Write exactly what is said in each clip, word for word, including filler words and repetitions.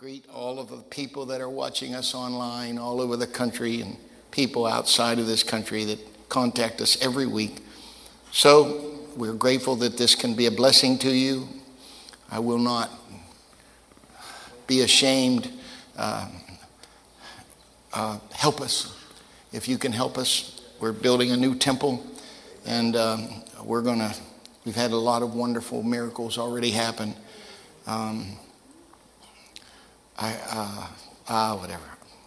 greet all of the people that are watching us online all over the country and people outside of this country that contact us every week. So we're grateful that this can be a blessing to you. I will not be ashamed. Uh, uh, help us. If you can help us, we're building a new temple, and um, we're going to, we've had a lot of wonderful miracles already happen. Um, I, uh, ah, whatever.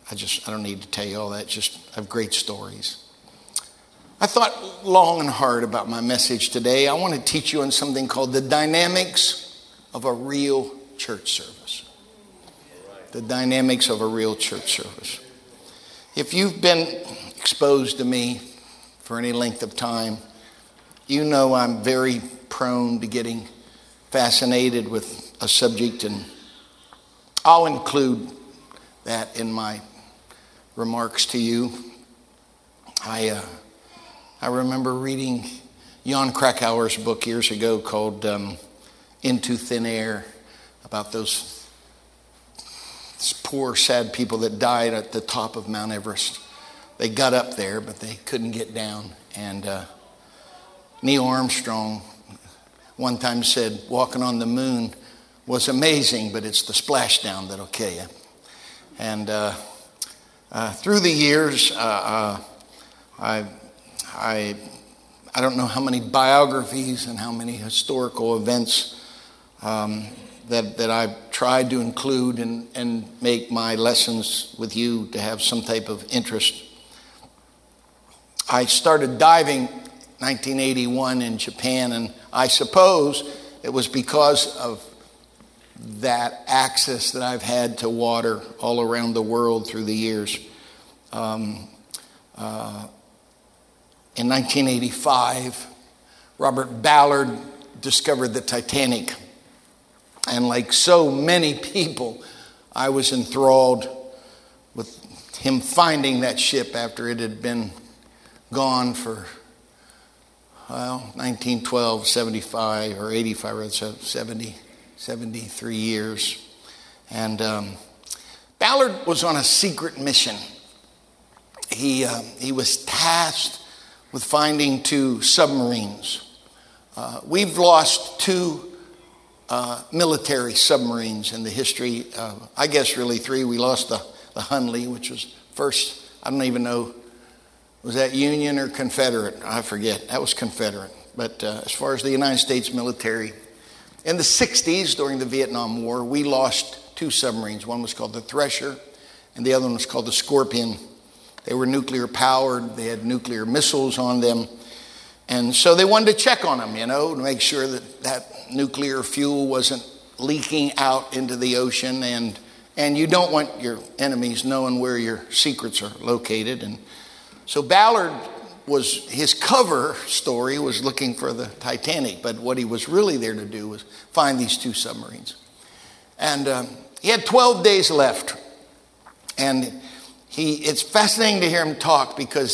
I just, I don't need to tell you all that. Just, I have great stories. I thought long and hard about my message today. I want to teach you on something called the dynamics of a real church service. The dynamics of a real church service. If you've been exposed to me for any length of time, you know I'm very prone to getting fascinated with a subject, and I'll include that in my remarks to you. I, uh, I remember reading Jon Krakauer's book years ago called um, Into Thin Air, about those poor, sad people that died at the top of Mount Everest. They got up there, but they couldn't get down. And uh, Neil Armstrong one time said, walking on the moon was amazing, but it's the splashdown that'll kill you. And uh, uh, through the years, uh, uh, I... I I don't know how many biographies and how many historical events um, that, that I've tried to include and, and make my lessons with you to have some type of interest. I started diving in nineteen eighty-one in Japan, and I suppose it was because of that access that I've had to water all around the world through the years. Um, uh, In nineteen eighty-five, Robert Ballard discovered the Titanic. And like so many people, I was enthralled with him finding that ship after it had been gone for, well, nineteen twelve, seventy-five, or eighty-five, or seventy, seventy-three years. And um, Ballard was on a secret mission. He, uh, he was tasked with finding two submarines. Uh, we've lost two uh, military submarines in the history, uh, I guess really three. We lost the, the Hunley, which was first, I don't even know, was that Union or Confederate? I forget, that was Confederate. But uh, as far as the United States military, in the sixties during the Vietnam War, we lost two submarines. One was called the Thresher, and the other one was called the Scorpion. They were nuclear powered. They had nuclear missiles on them. And so they wanted to check on them, you know, to make sure that that nuclear fuel wasn't leaking out into the ocean. And and you don't want your enemies knowing where your secrets are located. And so Ballard was, his cover story was looking for the Titanic. But what he was really there to do was find these two submarines. And um, he had twelve days left. And He, it's fascinating to hear him talk, because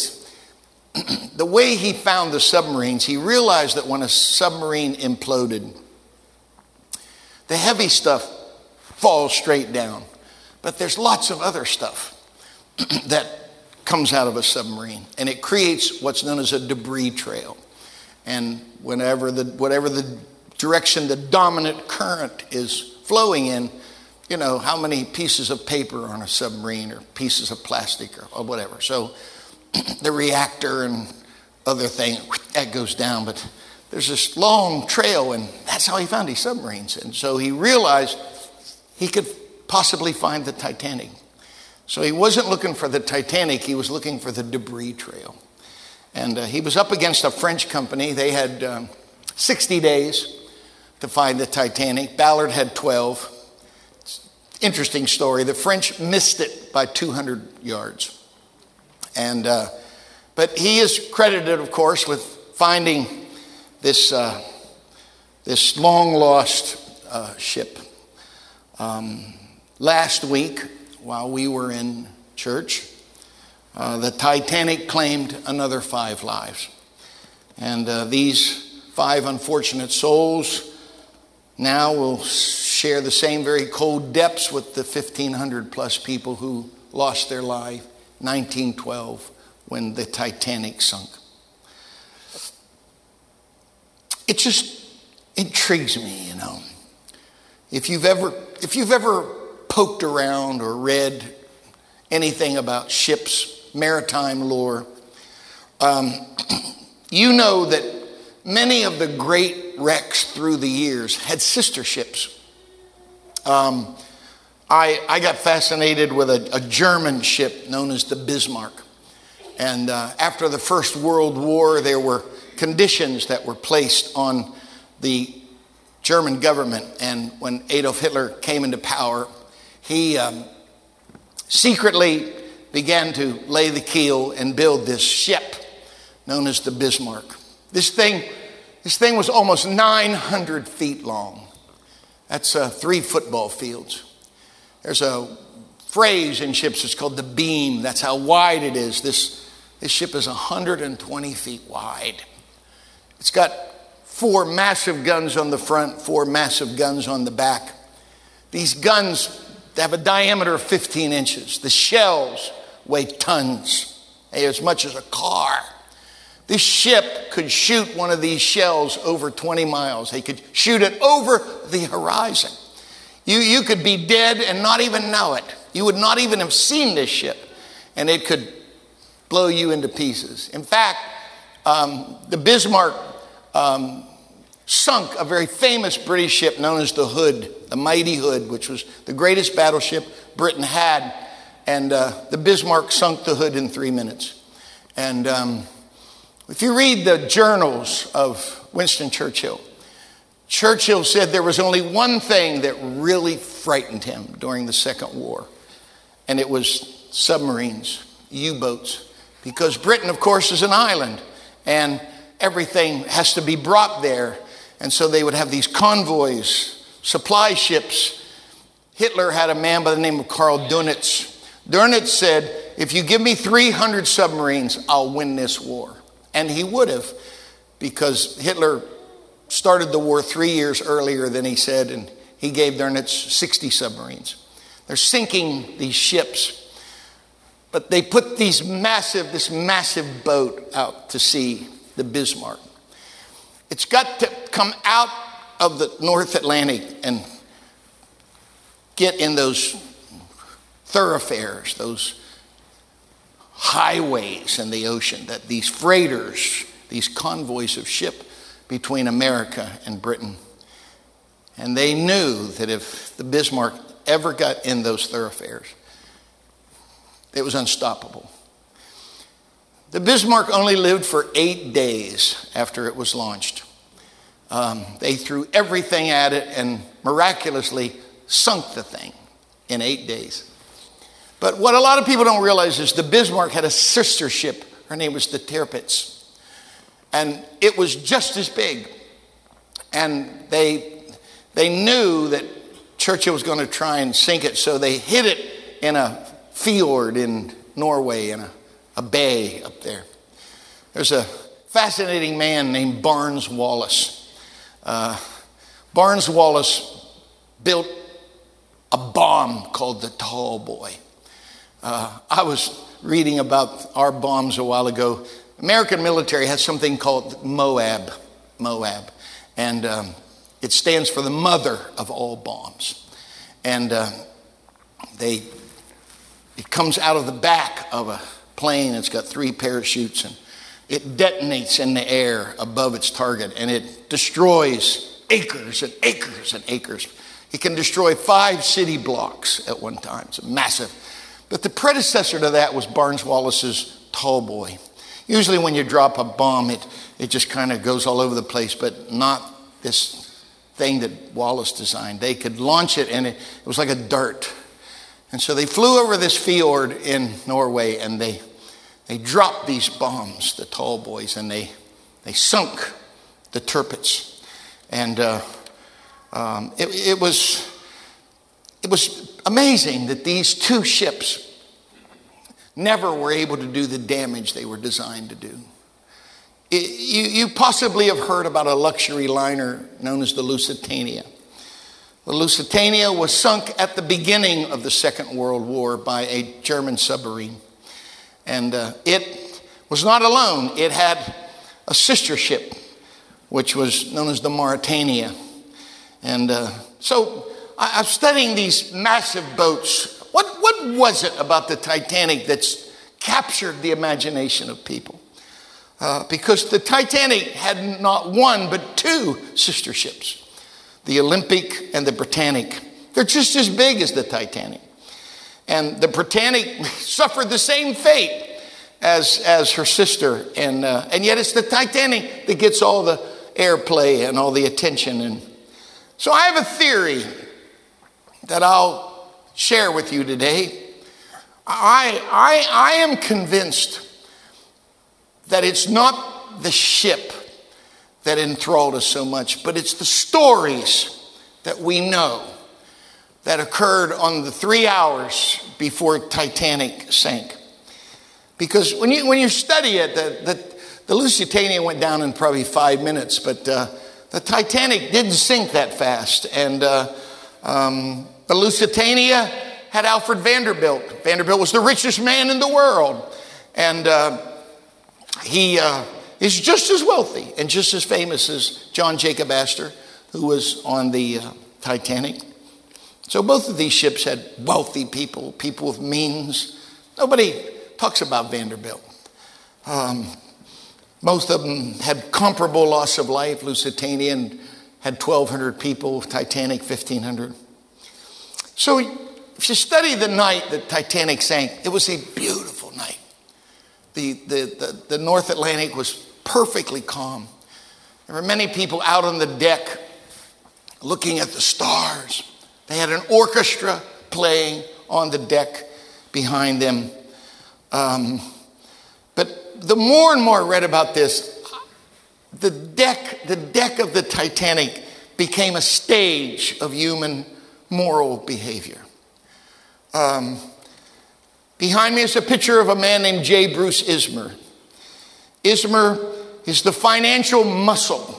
the way he found the submarines, he realized that when a submarine imploded, the heavy stuff falls straight down. But there's lots of other stuff that comes out of a submarine, and it creates what's known as a debris trail. And whenever the, whatever the direction the dominant current is flowing in, you know, how many pieces of paper on a submarine, or pieces of plastic, or, or whatever. So the reactor and other thing, that goes down. But there's this long trail, and that's how he found these submarines. And so he realized he could possibly find the Titanic. So he wasn't looking for the Titanic. He was looking for the debris trail. And uh, he was up against a French company. They had um, sixty days to find the Titanic. Ballard had twelve. Interesting story. The French missed it by two hundred yards. And, uh, but he is credited, of course, with finding this, uh, this long lost uh, ship. Um, last week, while we were in church, uh, the Titanic claimed another five lives. And uh, these five unfortunate souls now will share the same very cold depths with the fifteen hundred plus people who lost their life in nineteen twelve when the Titanic sunk. It just intrigues me, you know. If you've ever, if you've ever poked around or read anything about ships, maritime lore, um, you know that many of the great wrecks through the years had sister ships. Um, I, I got fascinated with a, a German ship known as the Bismarck. And uh, after the First World War, there were conditions that were placed on the German government. And when Adolf Hitler came into power, he um, secretly began to lay the keel and build this ship known as the Bismarck. This thing, this thing was almost nine hundred feet long. That's uh, three football fields. There's a phrase in ships, it's called the beam. That's how wide it is. This, this ship is one hundred twenty feet wide. It's got four massive guns on the front, four massive guns on the back. These guns have a diameter of fifteen inches. The shells weigh tons, as much as a car. This ship could shoot one of these shells over twenty miles. They could shoot it over the horizon. You, you could be dead and not even know it. You would not even have seen this ship, and it could blow you into pieces. In fact, um, the Bismarck um, sunk a very famous British ship known as the Hood, the mighty Hood, which was the greatest battleship Britain had. And uh, the Bismarck sunk the Hood in three minutes. And um, if you read the journals of Winston Churchill, Churchill said there was only one thing that really frightened him during the Second War, and it was submarines, U-boats, because Britain, of course, is an island, and everything has to be brought there, and so they would have these convoys, supply ships. Hitler had a man by the name of Karl Dönitz. Dönitz said, if you give me three hundred submarines, I'll win this war. And he would have, because Hitler started the war three years earlier than he said, and he gave Dönitz sixty submarines. They're sinking these ships, but they put these massive, this massive boat out to sea, the Bismarck. It's got to come out of the North Atlantic and get in those thoroughfares, those highways in the ocean that these freighters, these convoys of ship between America and Britain. And they knew that if the Bismarck ever got in those thoroughfares, it was unstoppable. The Bismarck only lived for eight days after it was launched. Um, they threw everything at it and miraculously sunk the thing in eight days. But what a lot of people don't realize is the Bismarck had a sister ship. Her name was the Tirpitz. And it was just as big. And they they knew that Churchill was going to try and sink it, so they hid it in a fjord in Norway, in a, a bay up there. There's a fascinating man named Barnes Wallace. Uh, Barnes Wallace built a bomb called the Tallboy. Uh, I was reading about our bombs a while ago. American military has something called Moab, Moab, and um, it stands for the mother of all bombs. And uh, they, it comes out of the back of a plane. It's got three parachutes, and it detonates in the air above its target, and it destroys acres and acres and acres. It can destroy five city blocks at one time. It's massive. But the predecessor to that was Barnes Wallace's Tallboy. Usually when you drop a bomb, it, it just kind of goes all over the place, but not this thing that Wallace designed. They could launch it, and it, it was like a dart. And so they flew over this fjord in Norway, and they they dropped these bombs, the Tallboys, and they, they sunk the Tirpitz. And uh, um, it, it was it was amazing that these two ships never were able to do the damage they were designed to do. It, you, you possibly have heard about a luxury liner known as the Lusitania. The Lusitania was sunk at the beginning of the Second World War by a German submarine. And uh, it was not alone. It had a sister ship, which was known as the Mauritania. And uh, so I, I'm studying these massive boats. What, what was it about the Titanic that's captured the imagination of people? Uh, because the Titanic had not one, but two sister ships, the Olympic and the Britannic. They're just as big as the Titanic. And the Britannic suffered the same fate as as her sister. And, uh, and yet it's the Titanic that gets all the airplay and all the attention. And so I have a theory that I'll share with you today. I, I, I am convinced that it's not the ship that enthralled us so much, but it's the stories that we know that occurred on the three hours before Titanic sank. Because when you when you study it, the, the, the Lusitania went down in probably five minutes, but uh, the Titanic didn't sink that fast. And uh, um, the Lusitania had Alfred Vanderbilt. Vanderbilt was the richest man in the world. And uh, he uh, is just as wealthy and just as famous as John Jacob Astor, who was on the uh, Titanic. So both of these ships had wealthy people, people with means. Nobody talks about Vanderbilt. Um, most of them had comparable loss of life. Lusitania had twelve hundred people, Titanic fifteen hundred. So if you study the night that Titanic sank, it was a beautiful night. The, the, the, the North Atlantic was perfectly calm. There were many people out on the deck looking at the stars. They had an orchestra playing on the deck behind them. Um, but the more and more I read about this, the deck, the deck of the Titanic became a stage of human moral behavior. Um, behind me is a picture of a man named J. Bruce Ismer. Ismer is the financial muscle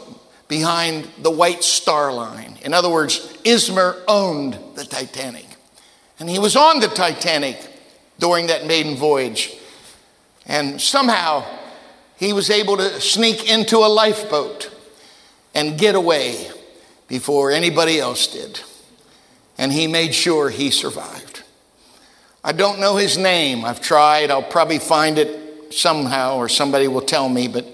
behind the White Star Line. In other words, Ismer owned the Titanic. And he was on the Titanic during that maiden voyage. And somehow he was able to sneak into a lifeboat and get away before anybody else did. And he made sure he survived. I don't know his name. I've tried. I'll probably find it somehow or somebody will tell me. But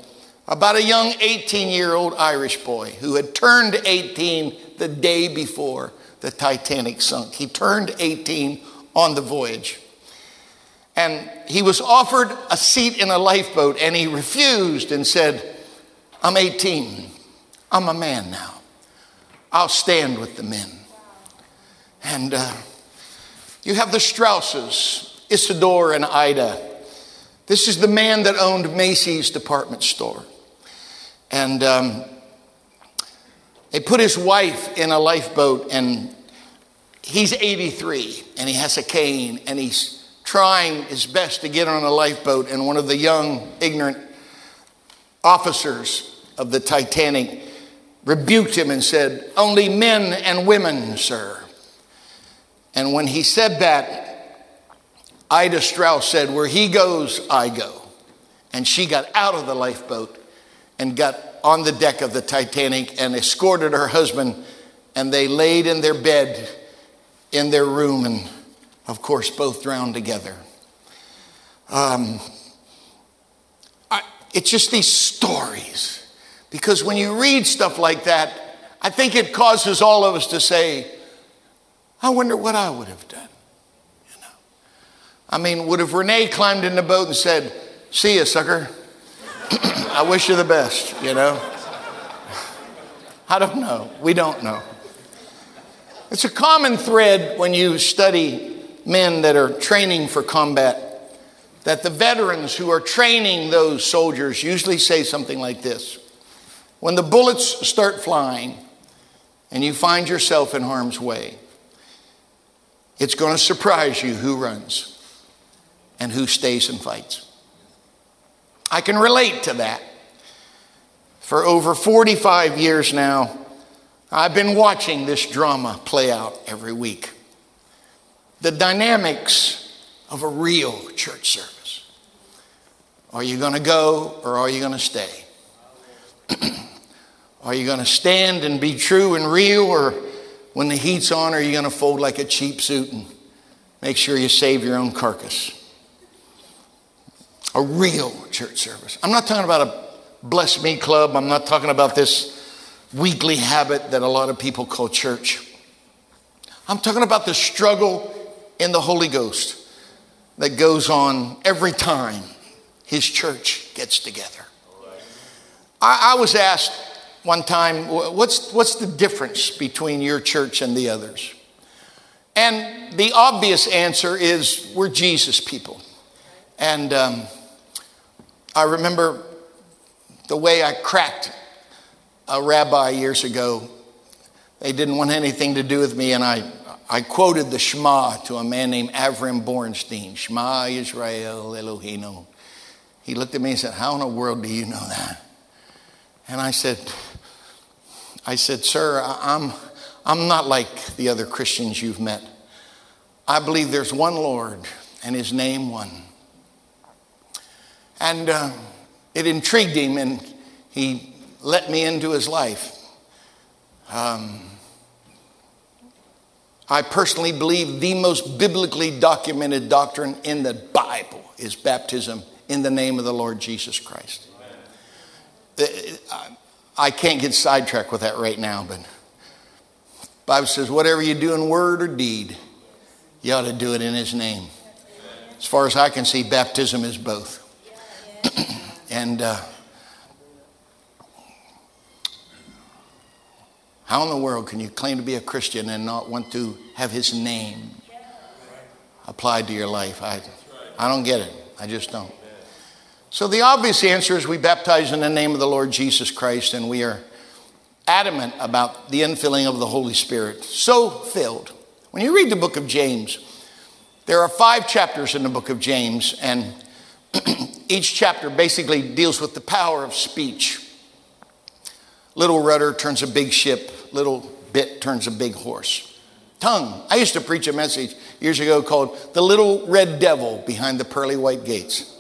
about a young eighteen-year-old Irish boy who had turned eighteen the day before the Titanic sunk. He turned eighteen on the voyage. And he was offered a seat in a lifeboat, and he refused and said, I'm eighteen. I'm a man now. I'll stand with the men. And uh, you have the Strausses, Isidore and Ida. This is the man that owned Macy's department store. And um, they put his wife in a lifeboat, and he's eighty-three, and he has a cane, and he's trying his best to get on a lifeboat, and one of the young, ignorant officers of the Titanic rebuked him and said, only men and women, sir. And when he said that, Ida Strauss said, where he goes, I go. And she got out of the lifeboat and got on the deck of the Titanic and escorted her husband, and they laid in their bed in their room and, of course, both drowned together. Um, I, it's just these stories. Because when you read stuff like that, I think it causes all of us to say, I wonder what I would have done. You know, I mean, would have Renee climbed in the boat and said, see ya, sucker. I wish you the best, you know. I don't know. We don't know. It's a common thread when you study men that are training for combat, that the veterans who are training those soldiers usually say something like this. When the bullets start flying and you find yourself in harm's way, it's going to surprise you who runs and who stays and fights. I can relate to that. For over forty-five years now, I've been watching this drama play out every week. The dynamics of a real church service. Are you going to go or are you going to stay? Are you going to stand and be true and real, or when the heat's on, are you going to fold like a cheap suit and make sure you save your own carcass? A real church service. I'm not talking about a bless me club. I'm not talking about this weekly habit that a lot of people call church. I'm talking about the struggle in the Holy Ghost that goes on every time his church gets together. I, I was asked one time, what's, what's the difference between your church and the others? And the obvious answer is we're Jesus people. And um, I remember the way I cracked a rabbi years ago. They didn't want anything to do with me, and I, I quoted the Shema to a man named Avram Bornstein. Shema Yisrael Eloheinu. He looked at me and said, how in the world do you know that? And I said, I said, sir, I'm, I'm not like the other Christians you've met. I believe there's one Lord and his name one. And uh, it intrigued him, and he let me into his life. Um, I personally believe the most biblically documented doctrine in the Bible is baptism in the name of the Lord Jesus Christ. Amen. I can't get sidetracked with that right now, but the Bible says whatever you do in word or deed, you ought to do it in his name. Amen. As far as I can see, baptism is both. and uh How in the world can you claim to be a Christian and not want to have his name applied to your life? I, I don't get it. I just don't. So the obvious answer is we baptize in the name of the Lord Jesus Christ, and we are adamant about the infilling of the Holy Spirit. So filled. When you read the book of James, there are five chapters in the book of James, and each chapter basically deals with the power of speech. Little rudder turns a big ship. Little bit turns a big horse. Tongue. I used to preach a message years ago called The Little Red Devil Behind the Pearly White Gates.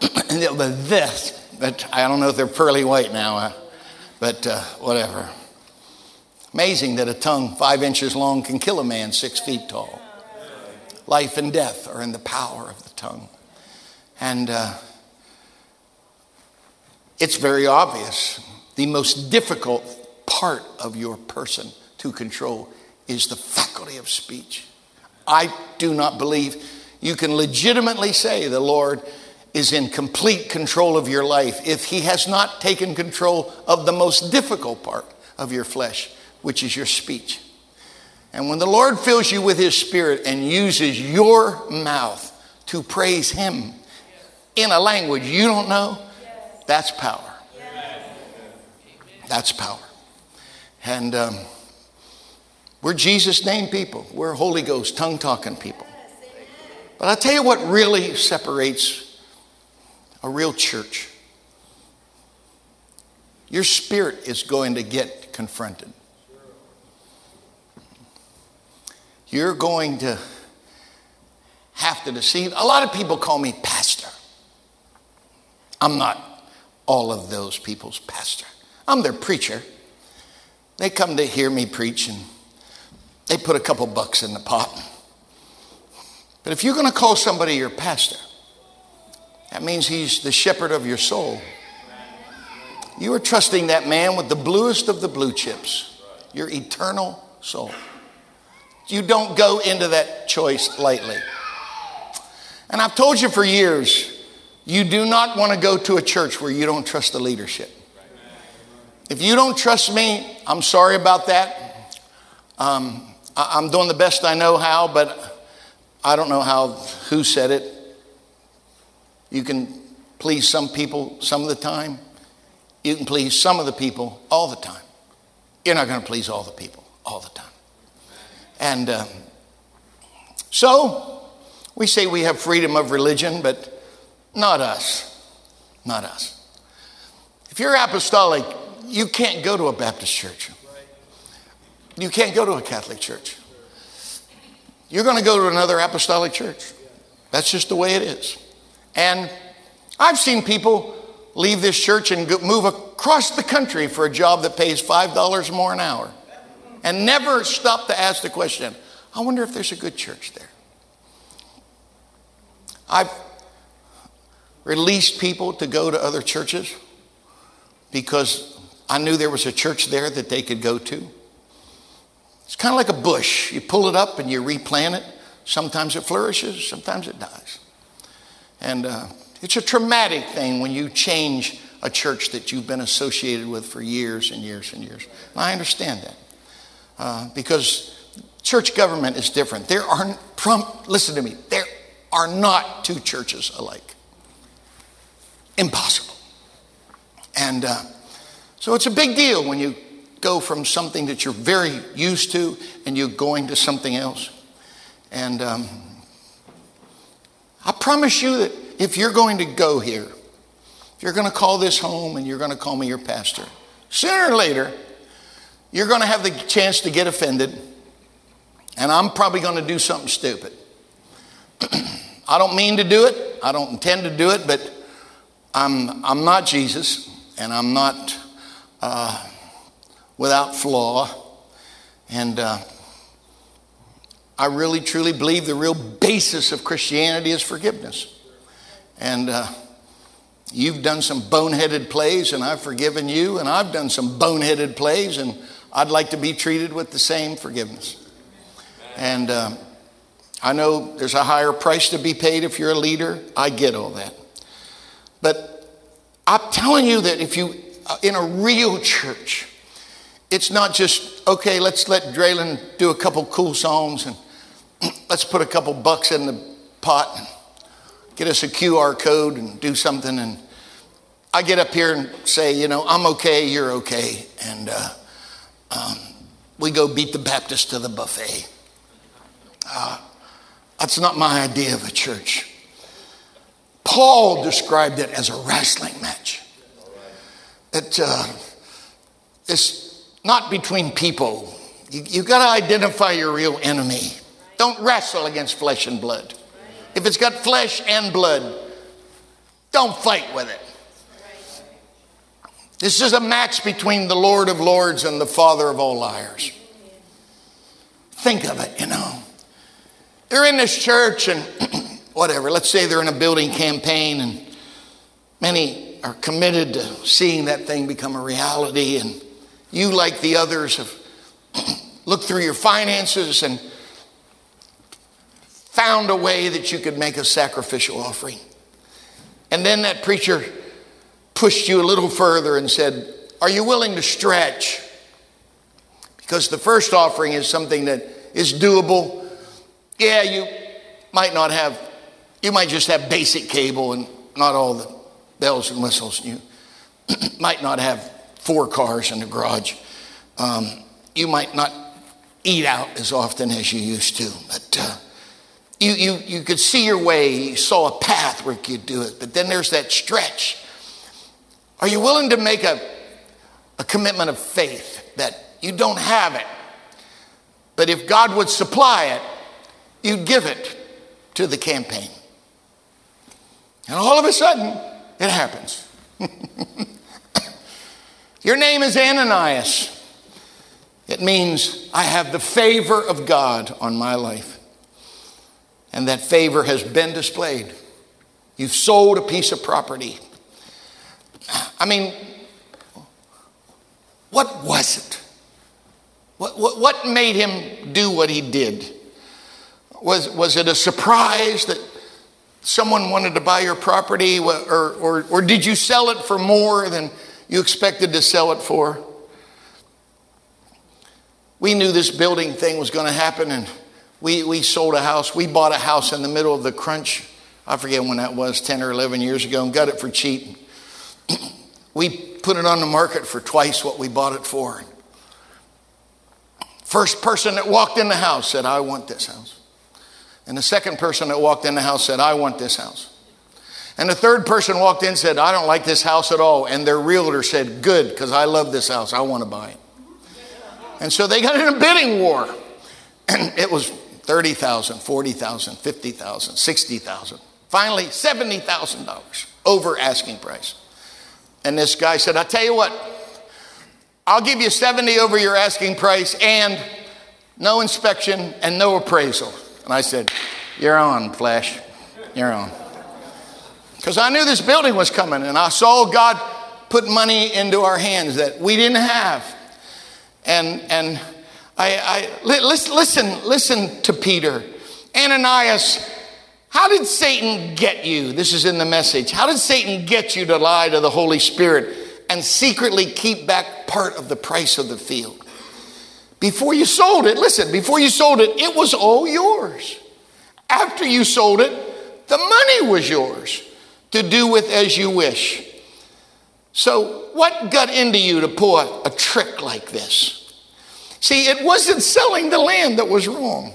And the this, but I don't know if they're pearly white now, but uh, whatever. Amazing that a tongue five inches long can kill a man six feet tall. Life and death are in the power of the tongue. And uh, it's very obvious. The most difficult part of your person to control is the faculty of speech. I do not believe you can legitimately say the Lord is in complete control of your life if he has not taken control of the most difficult part of your flesh, which is your speech. And when the Lord fills you with his Spirit and uses your mouth to praise him in a language you don't know, that's power. That's power. And um, we're Jesus name people. We're Holy Ghost, tongue talking people. But I'll tell you what really separates a real church. Your spirit is going to get confronted. You're going to have to deceive. A lot of people call me pastor. I'm not all of those people's pastor. I'm their preacher. They come to hear me preach, and they put a couple bucks in the pot. But if you're going to call somebody your pastor, that means he's the shepherd of your soul. You are trusting that man with the bluest of the blue chips, your eternal soul. You don't go into that choice lightly. And I've told you for years, you do not want to go to a church where you don't trust the leadership. If you don't trust me, I'm sorry about that. Um, I, I'm doing the best I know how, but I don't know how, who said it. You can please some people some of the time. You can please some of the people all the time. You're not going to please all the people all the time. And um, so we say we have freedom of religion, but not us. Not us. If you're apostolic, you can't go to a Baptist church. You can't go to a Catholic church. You're going to go to another apostolic church. That's just the way it is. And I've seen people leave this church and go, move across the country for a job that pays five dollars more an hour and never stop to ask the question, I wonder if there's a good church there. I've released people to go to other churches because I knew there was a church there that they could go to. It's kind of like a bush. You pull it up and you replant it. Sometimes it flourishes, sometimes it dies. And uh, it's a traumatic thing when you change a church that you've been associated with for years and years and years. And I understand that uh, because church government is different. There are, listen to me, there are not two churches alike. Impossible. And uh, so it's a big deal when you go from something that you're very used to and you're going to something else. And um, I promise you that if you're going to go here, if you're going to call this home and you're going to call me your pastor, sooner or later, you're going to have the chance to get offended. And I'm probably going to do something stupid. I don't mean to do it. I don't intend to do it, but I'm, I'm not Jesus, and I'm not uh, without flaw. And uh, I really, truly believe the real basis of Christianity is forgiveness. And uh, you've done some boneheaded plays, and I've forgiven you, and I've done some boneheaded plays, and I'd like to be treated with the same forgiveness. And um, I know there's a higher price to be paid if you're a leader. I get all that. But I'm telling you that if you, in a real church, it's not just, okay, let's let Draylen do a couple cool songs and let's put a couple bucks in the pot and get us a Q R code and do something. And I get up here and say, you know, I'm okay, you're okay. And uh, um, we go beat the Baptist to the buffet. Uh, that's not my idea of a church. Paul described it as a wrestling match. It, uh, it's not between people. You, you've got to identify your real enemy. Don't wrestle against flesh and blood. If it's got flesh and blood, don't fight with it. This is a match between the Lord of Lords and the Father of all liars. Think of it, you know. They're in this church and whatever. Let's say they're in a building campaign and many are committed to seeing that thing become a reality. And you, like the others, have looked through your finances and found a way that you could make a sacrificial offering. And then that preacher pushed you a little further and said, are you willing to stretch? Because the first offering is something that is doable. Yeah, you might not have, you might just have basic cable and not all the bells and whistles. You might not have four cars in the garage. Um, you might not eat out as often as you used to. But uh, you, you, you could see your way. You saw a path where you could do it. But then there's that stretch. Are you willing to make a, a commitment of faith that you don't have it? But if God would supply it, you'd give it to the campaign. And all of a sudden, it happens. Your name is Ananias. It means I have the favor of God on my life. And that favor has been displayed. You've sold a piece of property. I mean, what was it? What, what, what made him do what he did? Was was it a surprise that someone wanted to buy your property, or, or, or did you sell it for more than you expected to sell it for? We knew this building thing was going to happen, and we, we sold a house. We bought a house in the middle of the crunch. I forget when that was, ten or eleven years ago, and got it for cheap. We put it on the market for twice what we bought it for. First person that walked in the house said, I want this house. And the second person that walked in the house said, I want this house. And the third person walked in and said, I don't like this house at all. And their realtor said, good, because I love this house. I want to buy it. And so they got in a bidding war. And it was thirty thousand dollars, forty thousand dollars, fifty thousand dollars, sixty thousand dollars. Finally, seventy thousand dollars over asking price. And this guy said, I'll tell you what, I'll give you seventy over your asking price and no inspection and no appraisal. And I said, you're on, Flash, you're on. Because I knew this building was coming, and I saw God put money into our hands that we didn't have. And, and I, I listen, listen, listen to Peter. Ananias, how did Satan get you? This is in the message. How did Satan get you to lie to the Holy Spirit and secretly keep back part of the price of the field? Before you sold it, listen, before you sold it, it was all yours. After you sold it, the money was yours to do with as you wish. So what got into you to pull a, a trick like this? See, it wasn't selling the land that was wrong.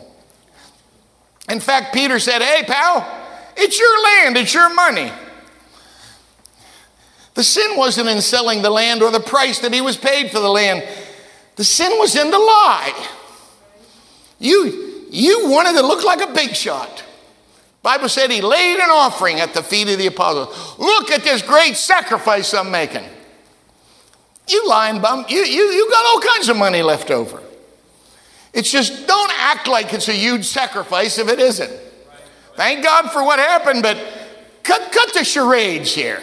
In fact, Peter said, hey, pal, it's your land, it's your money. The sin wasn't in selling the land or the price that he was paid for the land. The sin was in the lie. You, you wanted to look like a big shot. Bible said he laid an offering at the feet of the apostles. Look at this great sacrifice I'm making. You lying bum. You, you, you got all kinds of money left over. It's just don't act like it's a huge sacrifice if it isn't. Thank God for what happened, but cut, cut the charades here.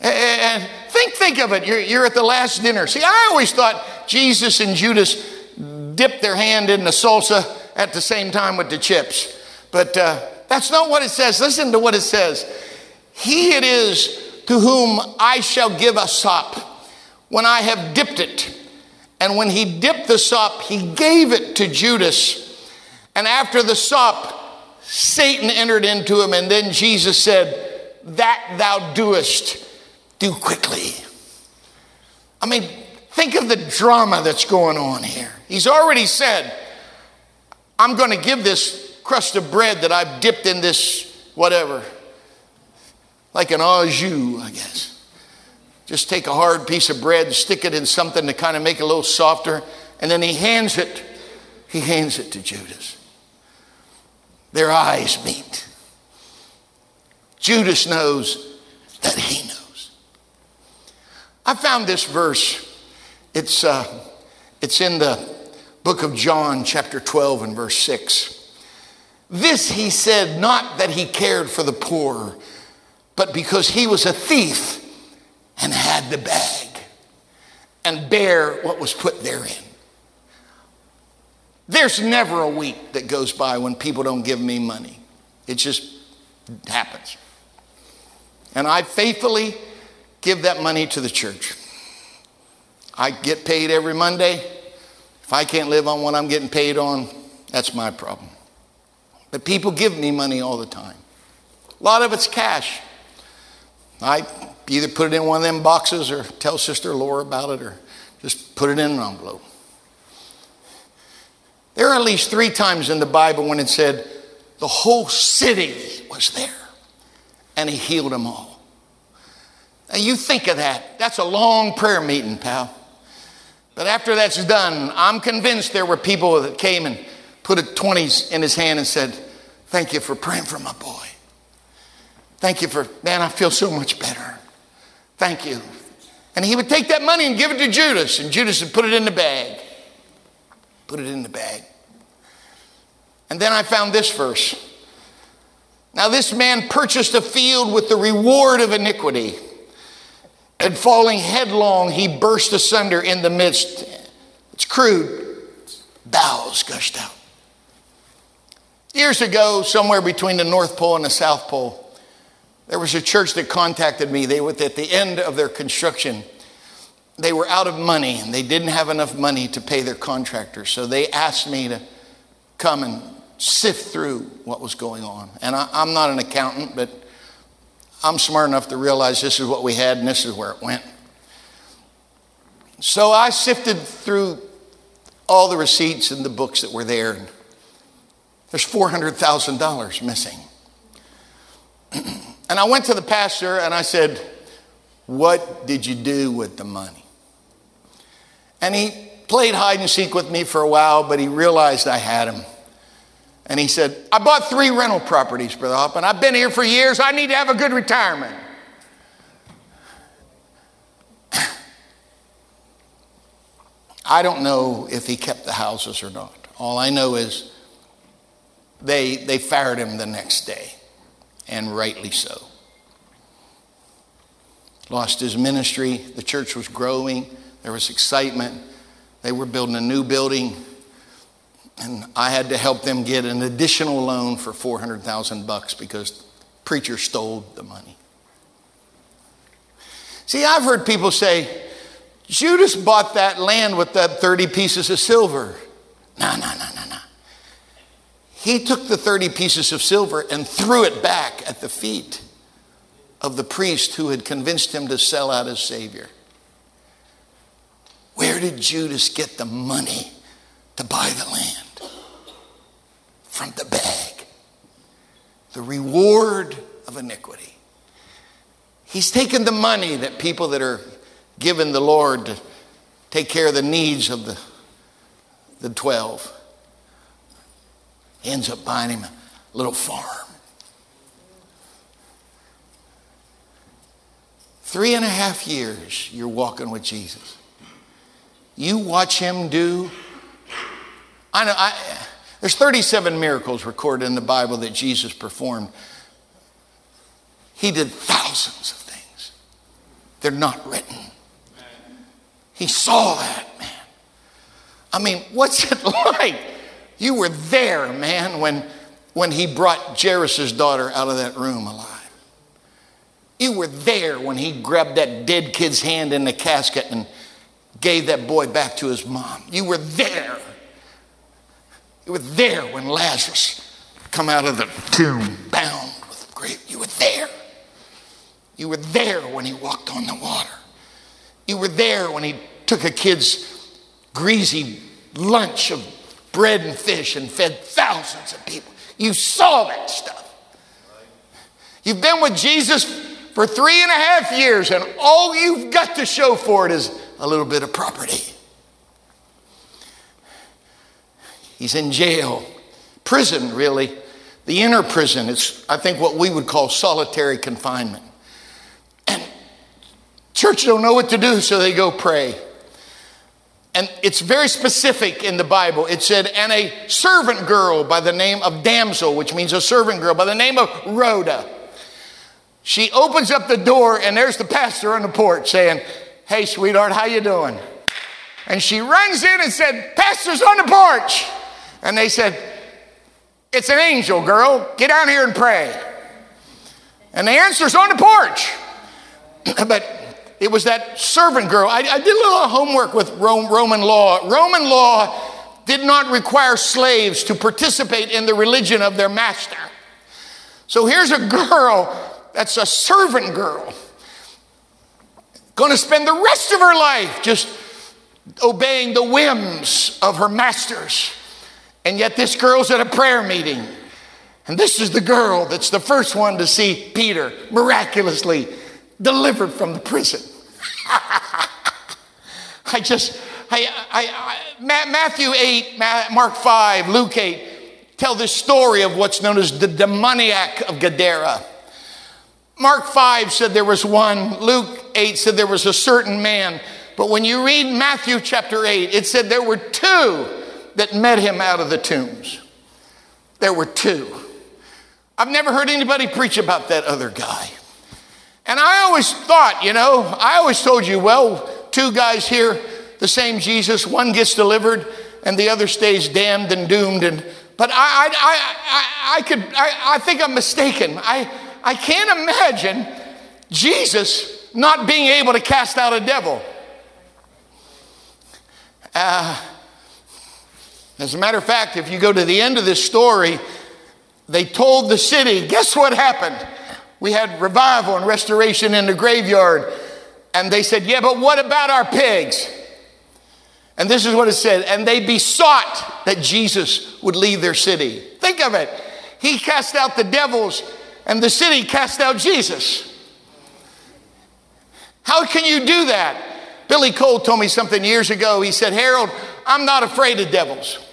And think, think of it. You're, you're at the Last Dinner. See, I always thought Jesus and Judas dipped their hand in the salsa at the same time with the chips. But uh, that's not what it says. Listen to what it says. He it is to whom I shall give a sop when I have dipped it. And when he dipped the sop, he gave it to Judas. And after the sop, Satan entered into him. And then Jesus said, that thou doest. Do quickly. I mean, think of the drama that's going on here. He's already said, I'm going to give this crust of bread that I've dipped in this whatever, like an au jus, I guess. Just take a hard piece of bread, stick it in something to kind of make it a little softer, and then he hands it, he hands it to Judas. Their eyes meet. Judas knows that he knows. I found this verse. It's, uh, it's in the book of John, chapter twelve and verse six. This he said, not that he cared for the poor, but because he was a thief and had the bag and bare what was put therein. There's never a week that goes by when people don't give me money. It just happens. And I faithfully give that money to the church. I get paid every Monday. If I can't live on what I'm getting paid on, that's my problem. But people give me money all the time. A lot of it's cash. I either put it in one of them boxes or tell Sister Laura about it or just put it in an envelope. There are at least three times in the Bible when it said the whole city was there and he healed them all. Now you think of that. That's a long prayer meeting, pal. But after that's done, I'm convinced there were people that came and put a twenties in his hand and said, thank you for praying for my boy. Thank you for, man, I feel so much better. Thank you. And he would take that money and give it to Judas, and Judas would put it in the bag. Put it in the bag. And then I found this verse. Now this man purchased a field with the reward of iniquity. And falling headlong, he burst asunder in the midst. It's crude. Bowels gushed out. Years ago, somewhere between the North Pole and the South Pole, there was a church that contacted me. They were at the end of their construction. They were out of money, and they didn't have enough money to pay their contractors. So they asked me to come and sift through what was going on. And I, I'm not an accountant, but I'm smart enough to realize this is what we had and this is where it went. So I sifted through all the receipts and the books that were there. And there's four hundred thousand dollars missing. And I went to the pastor and I said, what did you do with the money? And he played hide and seek with me for a while, but he realized I had him. And he said, I bought three rental properties, Brother Hoffman. I've been here for years. I need to have a good retirement. I don't know if he kept the houses or not. All I know is they, they fired him the next day, and rightly so. Lost his ministry. The church was growing. There was excitement. They were building a new building. And I had to help them get an additional loan for four hundred thousand bucks because the preacher stole the money. See, I've heard people say, Judas bought that land with that thirty pieces of silver. No, no, no, no, no. He took the thirty pieces of silver and threw it back at the feet of the priest who had convinced him to sell out his Savior. Where did Judas get the money to buy the land? From the bag. The reward of iniquity. He's taken the money that people that are given the Lord to take care of the needs of the, the twelve. He ends up buying him a little farm. Three and a half years you're walking with Jesus. You watch him do. I know. I, there's thirty-seven miracles recorded in the Bible that Jesus performed. He did thousands of things. They're not written. He saw that, man. I mean, what's it like? You were there, man, when, when he brought Jairus' daughter out of that room alive. You were there when he grabbed that dead kid's hand in the casket and gave that boy back to his mom. You were there. You were there when Lazarus come out of the tomb bound with grief. You were there. You were there when he walked on the water. You were there when he took a kid's greasy lunch of bread and fish and fed thousands of people. You saw that stuff. You've been with Jesus for three and a half years, and all you've got to show for it is a little bit of property. He's in jail, prison really, the inner prison. It's, I think, what we would call solitary confinement. And church don't know what to do, so they go pray. And it's very specific in the Bible. It said, and a servant girl by the name of Damsel, which means a servant girl by the name of Rhoda. She opens up the door, and there's the pastor on the porch saying, hey, sweetheart, how you doing? And she runs in and said, pastor's on the porch. And they said, it's an angel, girl. Get down here and pray. And the answer's on the porch. But it was that servant girl. I, I did a little homework with Rome, Roman law. Roman law did not require slaves to participate in the religion of their master. So here's a girl that's a servant girl, going to spend the rest of her life just obeying the whims of her masters. And yet this girl's at a prayer meeting. And this is the girl that's the first one to see Peter miraculously delivered from the prison. I just, I, I, I, Matthew eight, Mark five, Luke eight, tell this story of what's known as the demoniac of Gadara. Mark five said there was one. Luke eight said there was a certain man. But when you read Matthew chapter eight, it said there were two that met him out of the tombs. There were two. I've never heard anybody preach about that other guy. And I always thought, you know, I always told you, well, two guys hear the same Jesus. One gets delivered and the other stays damned and doomed. And But I I, I, I could, I, I think I'm mistaken. I, I can't imagine Jesus not being able to cast out a devil. Uh, as a matter of fact, if you go to the end of this story, they told the city, guess what happened? We had revival and restoration in the graveyard. And they said, yeah, but what about our pigs? And this is what it said. And they besought that Jesus would leave their city. Think of it. He cast out the devils and the city cast out Jesus. How can you do that? Billy Cole told me something years ago. He said, Harold, I'm not afraid of devils.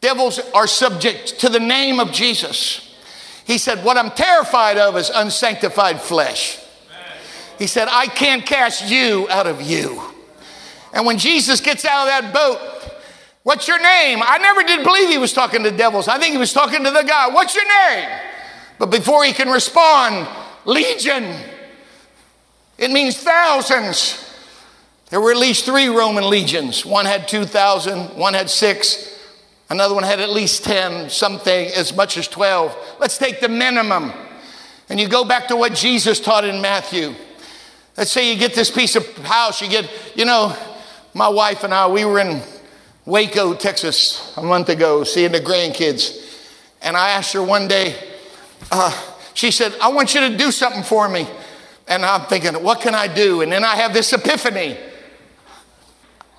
Devils are subject to the name of Jesus. He said, what I'm terrified of is unsanctified flesh. He said, I can't cast you out of you. And when Jesus gets out of that boat, what's your name? I never did believe he was talking to devils. I think he was talking to the guy. What's your name? But before he can respond, legion. It means thousands. There were at least three Roman legions. One had two thousand, one had six, another one had at least ten, something as much as twelve. Let's take the minimum. And you go back to what Jesus taught in Matthew. Let's say you get this piece of house, you get, you know, my wife and I, we were in Waco, Texas a month ago, seeing the grandkids. And I asked her one day, uh, she said, I want you to do something for me. And I'm thinking, what can I do? And then I have this epiphany.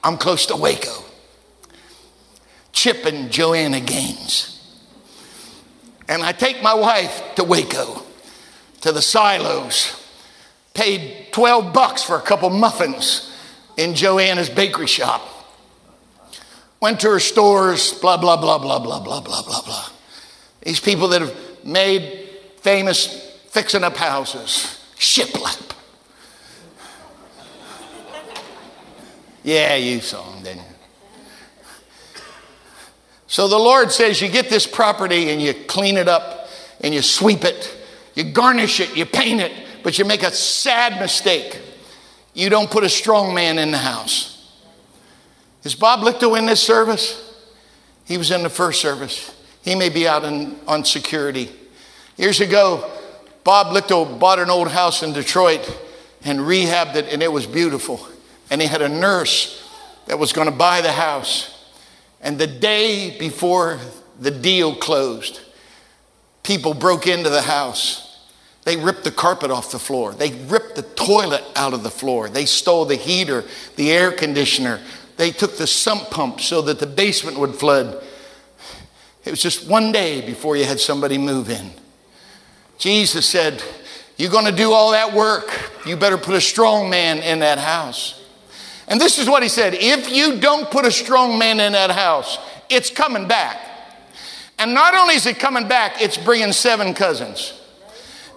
I'm close to Waco. Chip and Joanna Gaines. And I take my wife to Waco, to the silos. Paid twelve bucks for a couple muffins in Joanna's bakery shop. Went to her stores, blah, blah, blah, blah, blah, blah, blah, blah, blah. These people that have made famous fixing up houses. Shiplap. Yeah, you saw them, didn't you? So the Lord says you get this property and you clean it up and you sweep it. You garnish it, you paint it, but you make a sad mistake. You don't put a strong man in the house. Is Bob Licto in this service? He was in the first service. He may be out in, on security. Years ago, Bob Licto bought an old house in Detroit and rehabbed it, and it was beautiful. And he had a nurse that was going to buy the house. And the day before the deal closed, people broke into the house. They ripped the carpet off the floor. They ripped the toilet out of the floor. They stole the heater, the air conditioner. They took the sump pump so that the basement would flood. It was just one day before you had somebody move in. Jesus said, you're going to do all that work. You better put a strong man in that house. And this is what he said. If you don't put a strong man in that house, it's coming back. And not only is it coming back, it's bringing seven cousins.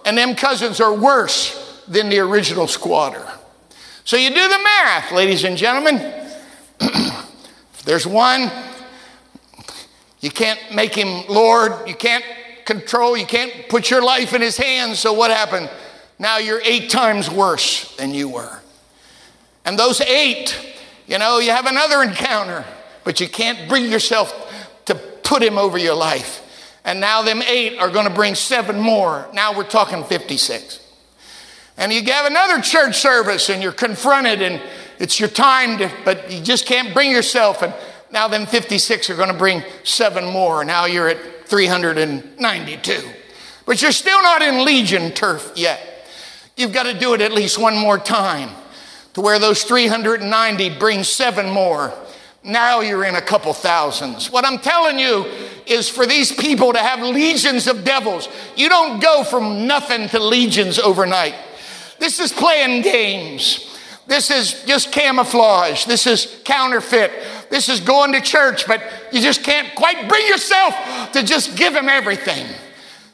And them cousins are worse than the original squatter. So you do the math, ladies and gentlemen. If there's one, you can't make him Lord. You can't control. You can't put your life in his hands. So what happened? Now you're eight times worse than you were. And those eight, you know, you have another encounter. But you can't bring yourself to put him over your life. And now them eight are going to bring seven more. Now we're talking fifty-six. And you have another church service and you're confronted and it's your time, to, but you just can't bring yourself. And now them fifty-six are going to bring seven more. Now you're at three hundred ninety-two. But you're still not in legion turf yet. You've got to do it at least one more time to where those three hundred ninety bring seven more. Now you're in a couple thousands. What I'm telling you is for these people to have legions of devils. You don't go from nothing to legions overnight. This is playing games. This is just camouflage. This is counterfeit. This is going to church, but you just can't quite bring yourself to just give him everything.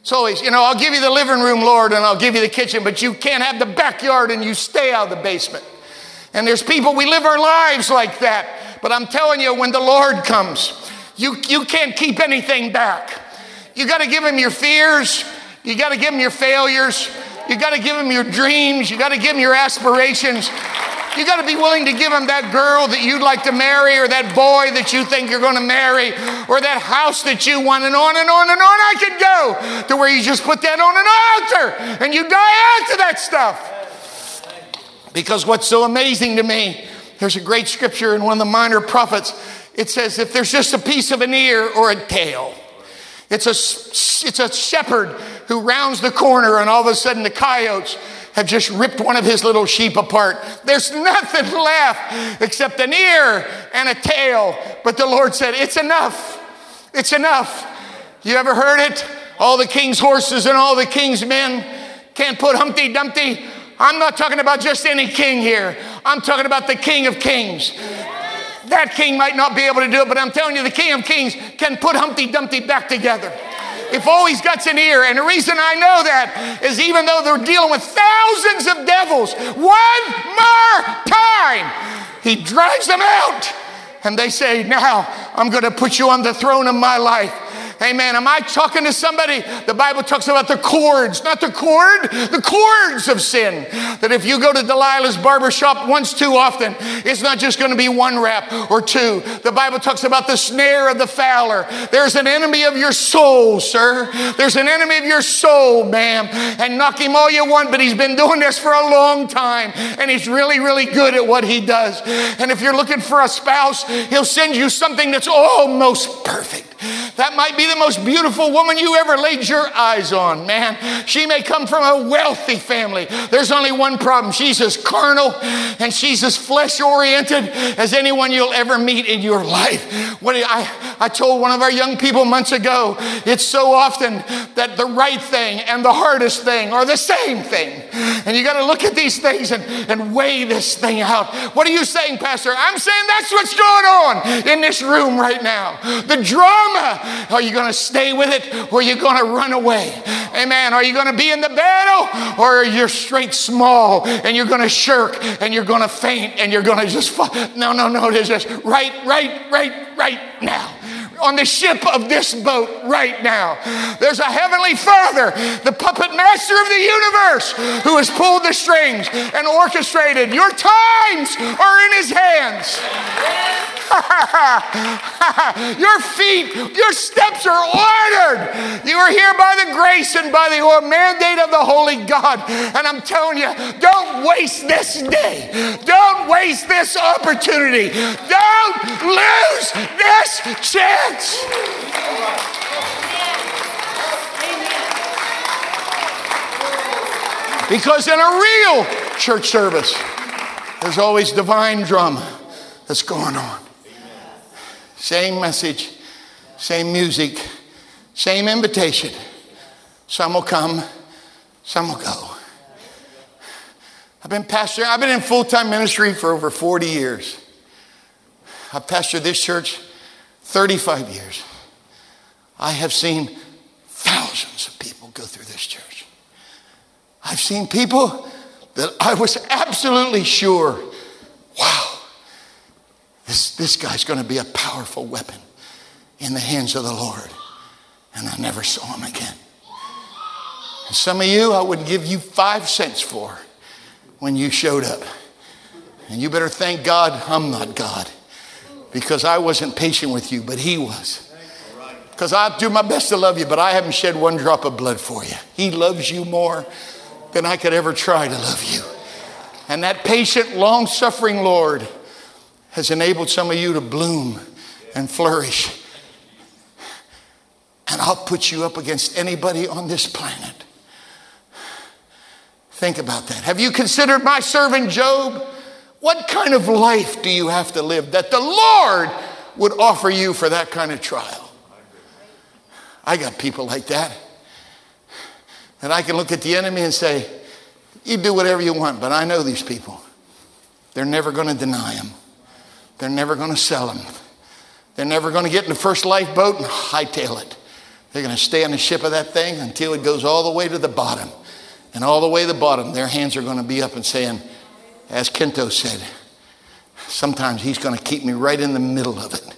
So it's, you know, I'll give you the living room, Lord, and I'll give you the kitchen, but you can't have the backyard and you stay out of the basement. And there's people, we live our lives like that. But I'm telling you, when the Lord comes, you, you can't keep anything back. You got to give him your fears. You got to give him your failures. You got to give him your dreams. You got to give him your aspirations. You got to be willing to give him that girl that you'd like to marry or that boy that you think you're going to marry or that house that you want and on and on and on. I could go to where you just put that on an altar and you die out to that stuff. Because what's so amazing to me, there's a great scripture in one of the minor prophets. It says, if there's just a piece of an ear or a tail, it's a, it's a shepherd who rounds the corner and all of a sudden the coyotes have just ripped one of his little sheep apart. There's nothing left except an ear and a tail. But the Lord said, it's enough. It's enough. You ever heard it? All the king's horses and all the king's men can't put Humpty Dumpty. I'm not talking about just any king here. I'm talking about the King of Kings. That king might not be able to do it, but I'm telling you, the King of Kings can put Humpty Dumpty back together. If all he's got's an ear. And the reason I know that is even though they're dealing with thousands of devils, one more time, he drives them out. And they say, now I'm going to put you on the throne of my life. Amen. Am I talking to somebody? The Bible talks about the cords, not the cord, the cords of sin. That if you go to Delilah's barbershop once too often, it's not just going to be one rap or two. The Bible talks about the snare of the fowler. There's an enemy of your soul, sir. There's an enemy of your soul, ma'am. And knock him all you want, but he's been doing this for a long time. And he's really, really good at what he does. And if you're looking for a spouse, he'll send you something that's almost perfect. That might be the most beautiful woman you ever laid your eyes on, man. She may come from a wealthy family. There's only one problem. She's as carnal and she's as flesh-oriented as anyone you'll ever meet in your life. What I, I told one of our young people months ago, it's so often that the right thing and the hardest thing are the same thing. And you got to look at these things and, and weigh this thing out. What are you saying, Pastor? I'm saying that's what's going on in this room right now. The drama. Are you going to stay with it or are you going to run away? Amen. Are you going to be in the battle or you're straight small and you're going to shirk and you're going to faint and you're going to just fall? No, no, no. There's just right, right, right, right now. On the ship of this boat right now, there's a heavenly Father, the puppet master of the universe, who has pulled the strings and orchestrated. Your times are in his hands. Your feet, your steps are ordered. You are here by the grace and by the mandate of the Holy God. And I'm telling you, don't waste this day. Don't waste this opportunity. Don't lose this chance. Because in a real church service, there's always divine drama that's going on. Same message, same music, same invitation. Some will come, some will go. I've been pastoring, I've been in full-time ministry for over forty years. I've pastored this church thirty-five years. I have seen thousands of people go through this church. I've seen people that I was absolutely sure, wow, this, this guy's going to be a powerful weapon in the hands of the Lord. And I never saw him again. And some of you, I would give you five cents for when you showed up. And you better thank God I'm not God. Because I wasn't patient with you, but he was. Because I do my best to love you, but I haven't shed one drop of blood for you. He loves you more than I could ever try to love you. And that patient, long-suffering Lord has enabled some of you to bloom and flourish. And I'll put you up against anybody on this planet. Think about that. Have you considered my servant Job? What kind of life do you have to live that the Lord would offer you for that kind of trial? I got people like that. And I can look at the enemy and say, you do whatever you want, but I know these people. They're never going to deny him. They're never going to sell him. They're never going to get in the first lifeboat and hightail it. They're going to stay on the ship of that thing until it goes all the way to the bottom. And all the way to the bottom, their hands are going to be up and saying, as Kento said, sometimes he's going to keep me right in the middle of it,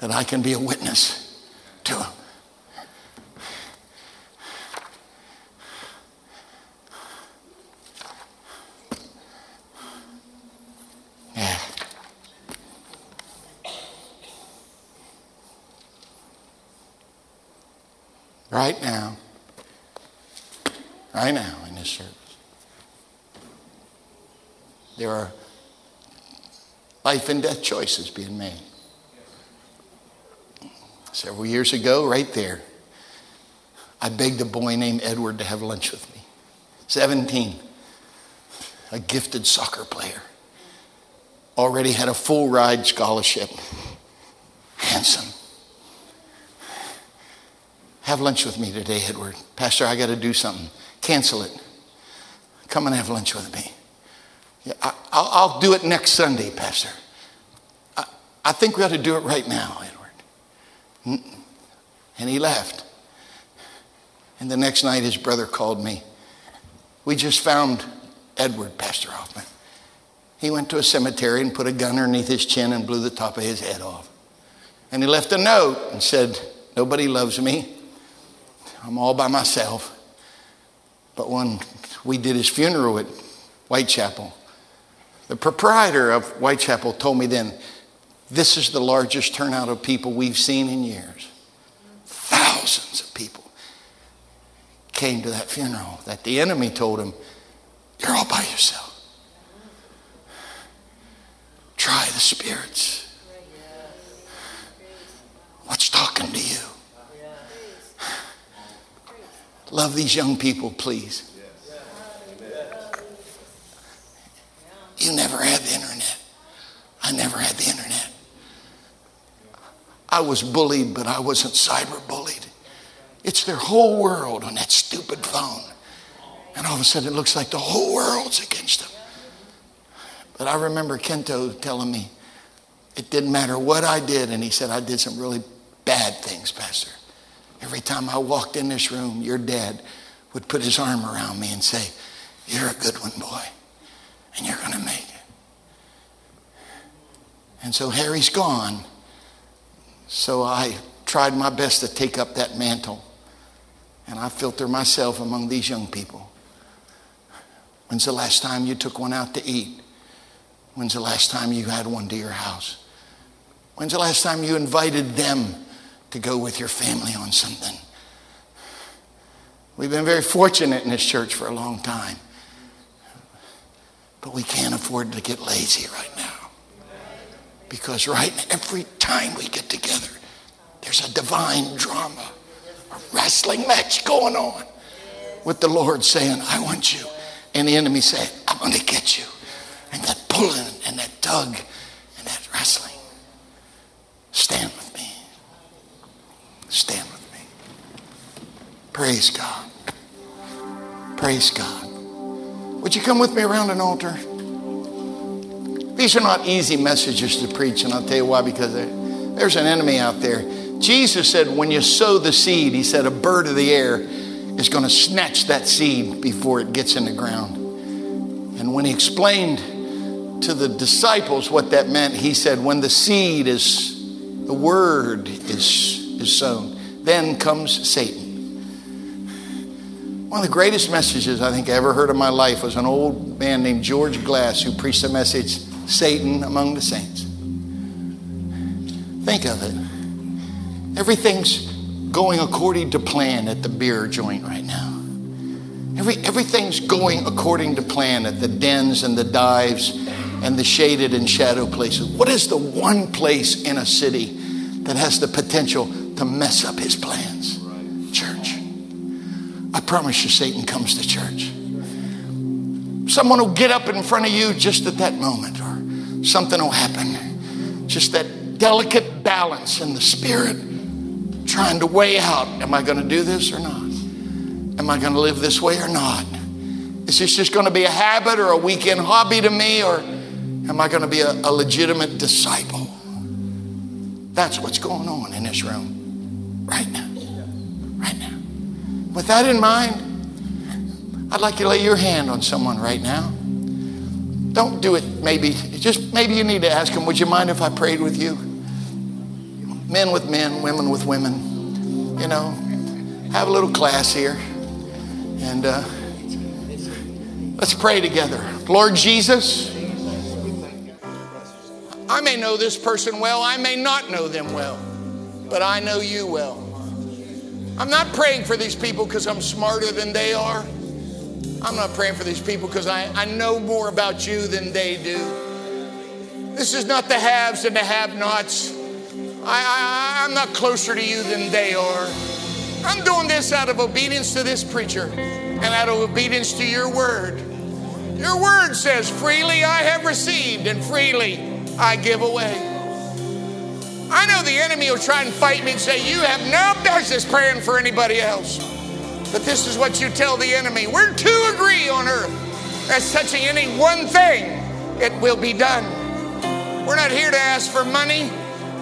that I can be a witness to him. Yeah. Right now, right now in this service, there are life and death choices being made. Several years ago, right there, I begged a boy named Edward to have lunch with me. seventeen, a gifted soccer player. Already had a full ride scholarship. Handsome. Have lunch with me today, Edward. Pastor, I got to do something. Cancel it. Come and have lunch with me. Yeah, I, I'll, I'll do it next Sunday, Pastor. I, I think we ought to do it right now, Edward. And he left. And the next night his brother called me. We just found Edward, Pastor Hoffman. He went to a cemetery and put a gun underneath his chin and blew the top of his head off. And he left a note and said, nobody loves me. I'm all by myself. But when we did his funeral at Whitechapel, the proprietor of Whitechapel told me then, this is the largest turnout of people we've seen in years. Thousands of people came to that funeral that the enemy told him, you're all by yourself. Try the spirits. What's talking to you? Love these young people, please. You never had the internet. I never had the internet. I was bullied, but I wasn't cyber bullied. It's their whole world on that stupid phone. And all of a sudden it looks like the whole world's against them. But I remember Kento telling me it didn't matter what I did. And he said, I did some really bad things, Pastor. Every time I walked in this room, your dad would put his arm around me and say, you're a good one, boy, and you're going to make it. And so Harry's gone. So I tried my best to take up that mantle. And I filter myself among these young people. When's the last time you took one out to eat? When's the last time you had one to your house? When's the last time you invited them to go with your family on something? We've been very fortunate in this church for a long time. But we can't afford to get lazy right now. Because right now, every time we get together, there's a divine drama, a wrestling match going on with the Lord saying, I want you. And the enemy saying, I'm going to get you. And that pulling and that tug and that wrestling. Stand with me. Stand with me. Praise God. Praise God. Would you come with me around an altar? These are not easy messages to preach, and I'll tell you why, because there's an enemy out there. Jesus said when you sow the seed, he said a bird of the air is going to snatch that seed before it gets in the ground. And when he explained to the disciples what that meant, he said, when the seed is, the word is, is sown, then comes Satan. One of the greatest messages I think I ever heard in my life was an old man named George Glass who preached the message, Satan among the saints. Think of it. Everything's going according to plan at the beer joint right now. Every, everything's going according to plan at the dens and the dives and the shaded and shadow places. What is the one place in a city that has the potential to mess up his plans? Church. I promise you, Satan comes to church. Someone will get up in front of you just at that moment, or something will happen. Just that delicate balance in the spirit, trying to weigh out, am I going to do this or not? Am I going to live this way or not? Is this just going to be a habit or a weekend hobby to me? Or am I going to be a, a legitimate disciple? That's what's going on in this room right now. Right now. With that in mind, I'd like you to lay your hand on someone right now. Don't do it maybe. Just maybe you need to ask them, would you mind if I prayed with you? Men with men, women with women. You know, have a little class here. And uh, let's pray together. Lord Jesus, I may know this person well. I may not know them well. But I know you well. I'm not praying for these people because I'm smarter than they are. I'm not praying for these people because I, I know more about you than they do. This is not the haves and the have-nots. I, I, I'm not closer to you than they are. I'm doing this out of obedience to this preacher and out of obedience to your word. Your word says, freely I have received and freely I give away. I know the enemy will try and fight me and say, you have no business praying for anybody else. But this is what you tell the enemy. We're two agree on earth as touching any one thing it will be done. We're not here to ask for money.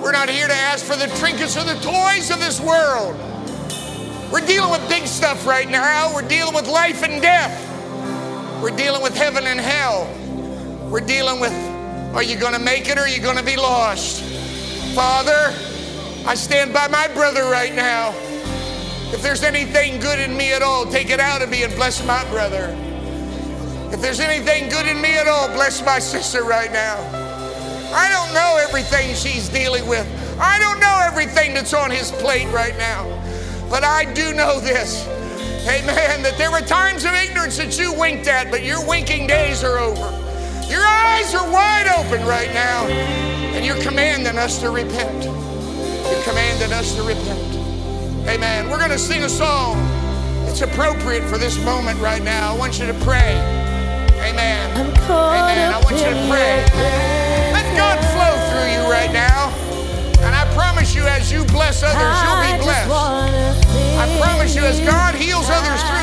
We're not here to ask for the trinkets or the toys of this world. We're dealing with big stuff right now. We're dealing with life and death. We're dealing with heaven and hell. We're dealing with, are you going to make it or are you going to be lost? Father, I stand by my brother right now. If there's anything good in me at all, take it out of me and bless my brother. If there's anything good in me at all, bless my sister right now. I don't know everything she's dealing with. I don't know everything that's on his plate right now. But I do know this, amen, that there were times of ignorance that you winked at, but your winking days are over. Your eyes are wide open right now, and you're commanding us to repent. You're commanding us to repent. Amen. We're going to sing a song that's appropriate for this moment right now. I want you to pray. Amen. Amen. I want you to pray. Let God flow through you right now. And I promise you, as you bless others, you'll be blessed. I promise you, as God heals others